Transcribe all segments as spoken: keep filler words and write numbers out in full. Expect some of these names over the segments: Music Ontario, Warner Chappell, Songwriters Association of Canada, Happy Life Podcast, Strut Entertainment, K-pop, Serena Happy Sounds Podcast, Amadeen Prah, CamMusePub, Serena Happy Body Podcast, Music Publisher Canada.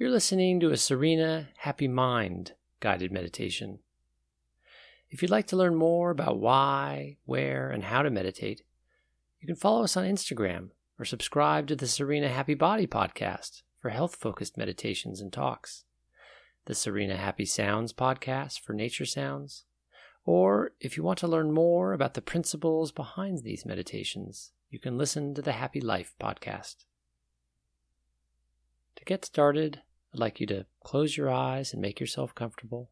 you're listening to a Serena Happy Mind guided meditation. If you'd like to learn more about why, where, and how to meditate, you can follow us on Instagram or subscribe to the Serena Happy Body Podcast for health-focused meditations and talks, the Serena Happy Sounds Podcast for nature sounds, or if you want to learn more about the principles behind these meditations, you can listen to the Happy Life Podcast. To get started, I'd like you to close your eyes and make yourself comfortable.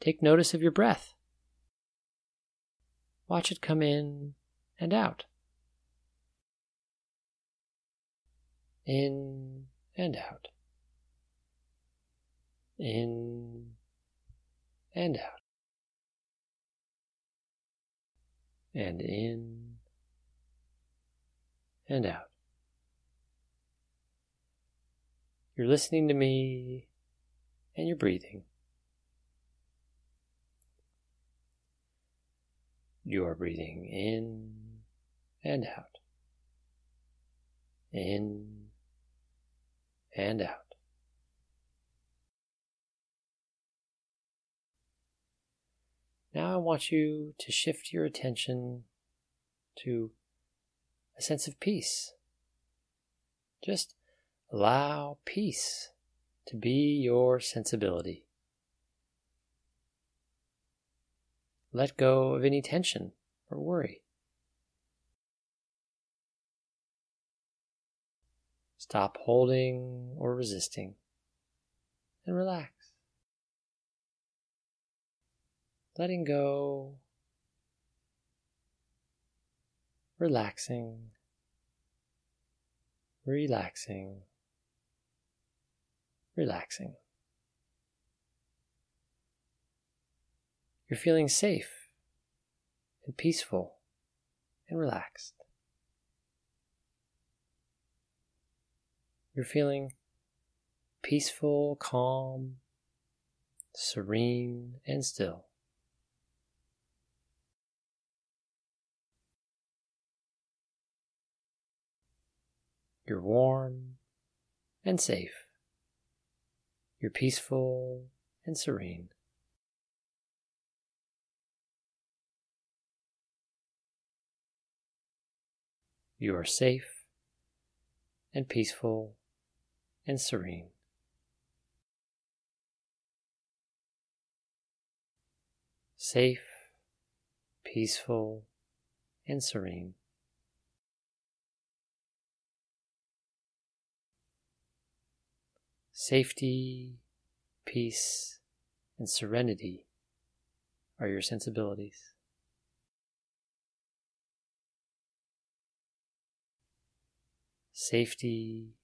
Take notice of your breath. Watch it come in and out. In and out. In and out. And in and out. You're listening to me and you're breathing. You are breathing in and out, in and out. Now I want you to shift your attention to a sense of peace. Just allow peace to be your sensibility. Let go of any tension or worry. Stop holding or resisting and relax. Letting go, relaxing, relaxing, relaxing. You're feeling safe and peaceful and relaxed. You're feeling peaceful, calm, serene, and still. You're warm and safe. You're peaceful and serene. You are safe and peaceful and serene. Safe, peaceful, and serene. Safety, peace, and serenity are your sensibilities. Safety,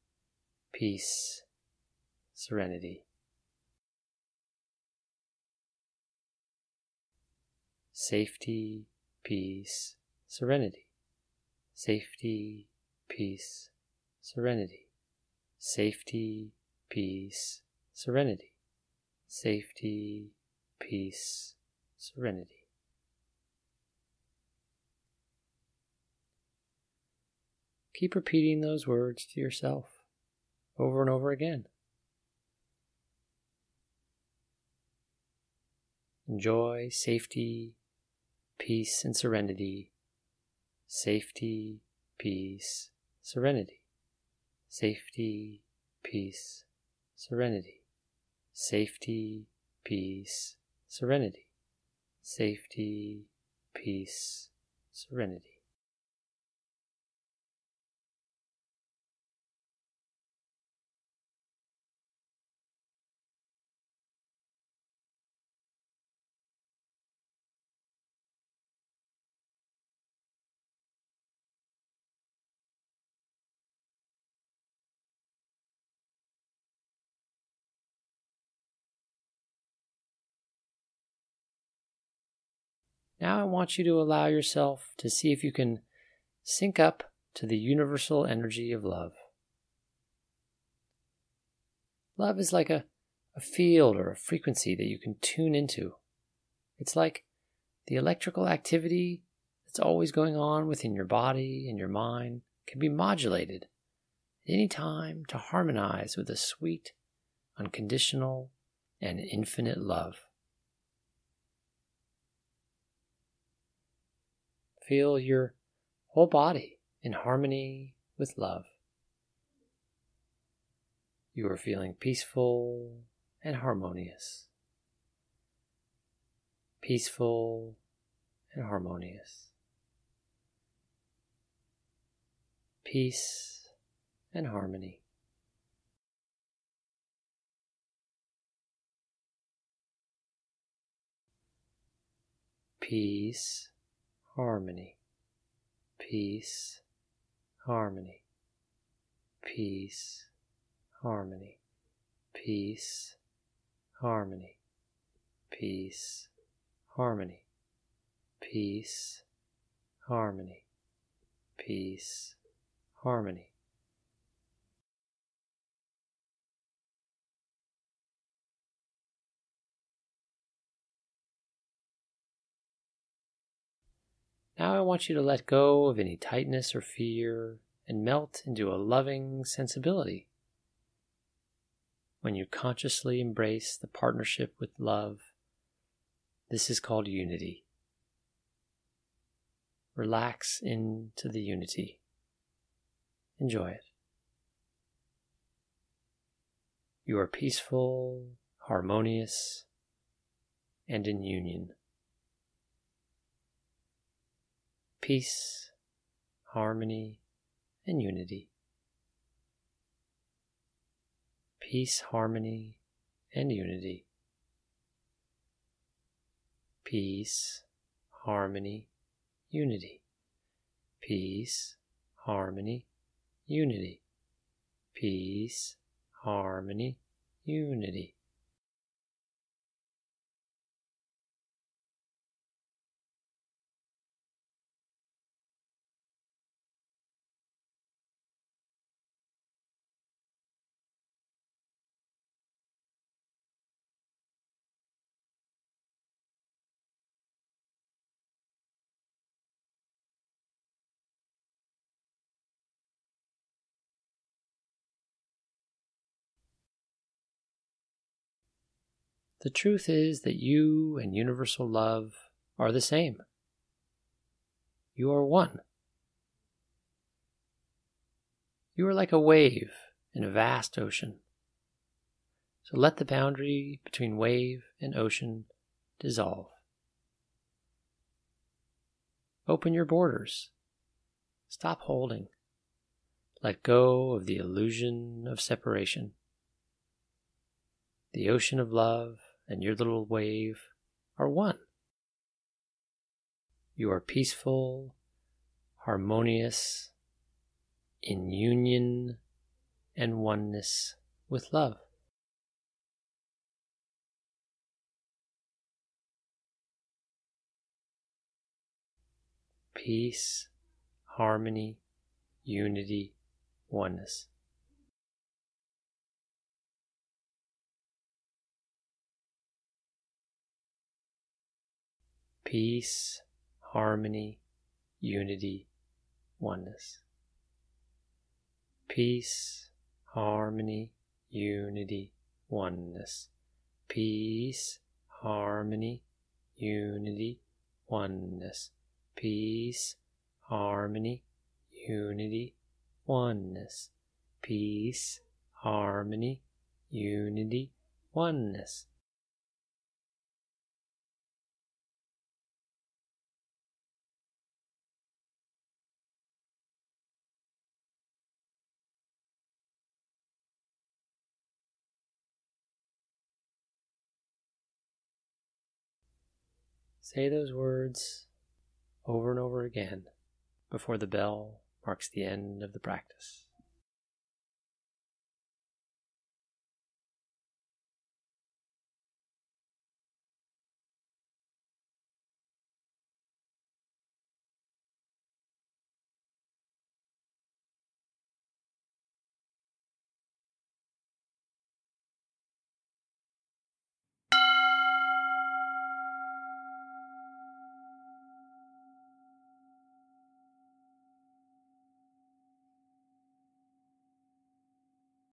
peace, serenity. Safety, peace, serenity. Safety, peace, serenity. Safety, peace, serenity. Safety, peace, serenity. Keep repeating those words to yourself over and over again. Enjoy safety, peace, and serenity. Safety, peace, serenity. Safety, peace, serenity. Safety, peace, serenity. Safety, peace, serenity. Now I want you to allow yourself to see if you can sync up to the universal energy of love. Love is like a, a field or a frequency that you can tune into. It's like the electrical activity that's always going on within your body and your mind can be modulated, at any time to harmonize with the sweet, unconditional, and infinite love. Feel your whole body in harmony with love. You are feeling peaceful and harmonious. Peaceful and harmonious. Peace and harmony. Peace, harmony. Peace, harmony. Peace, harmony. Peace, harmony. Peace, harmony. Peace, harmony. Peace, harmony. Now I want you to let go of any tightness or fear and melt into a loving sensibility. When you consciously embrace the partnership with love, this is called unity. Relax into the unity. Enjoy it. You are peaceful, harmonious, and in union. Peace, harmony, and unity. Peace, harmony, and unity. Peace, harmony, unity. Peace, harmony, unity. Peace, harmony, unity. The truth is that you and universal love are the same. You are one. You are like a wave in a vast ocean. So let the boundary between wave and ocean dissolve. Open your borders. Stop holding. Let go of the illusion of separation. The ocean of love and your little wave are one. You are peaceful, harmonious, in union and oneness with love. Peace, harmony, unity, oneness. Peace, harmony, unity, oneness. Peace, harmony, unity, oneness. Peace, harmony, unity, oneness. Peace, harmony, unity, oneness. Peace, harmony, unity, oneness. Say those words over and over again before the bell marks the end of the practice.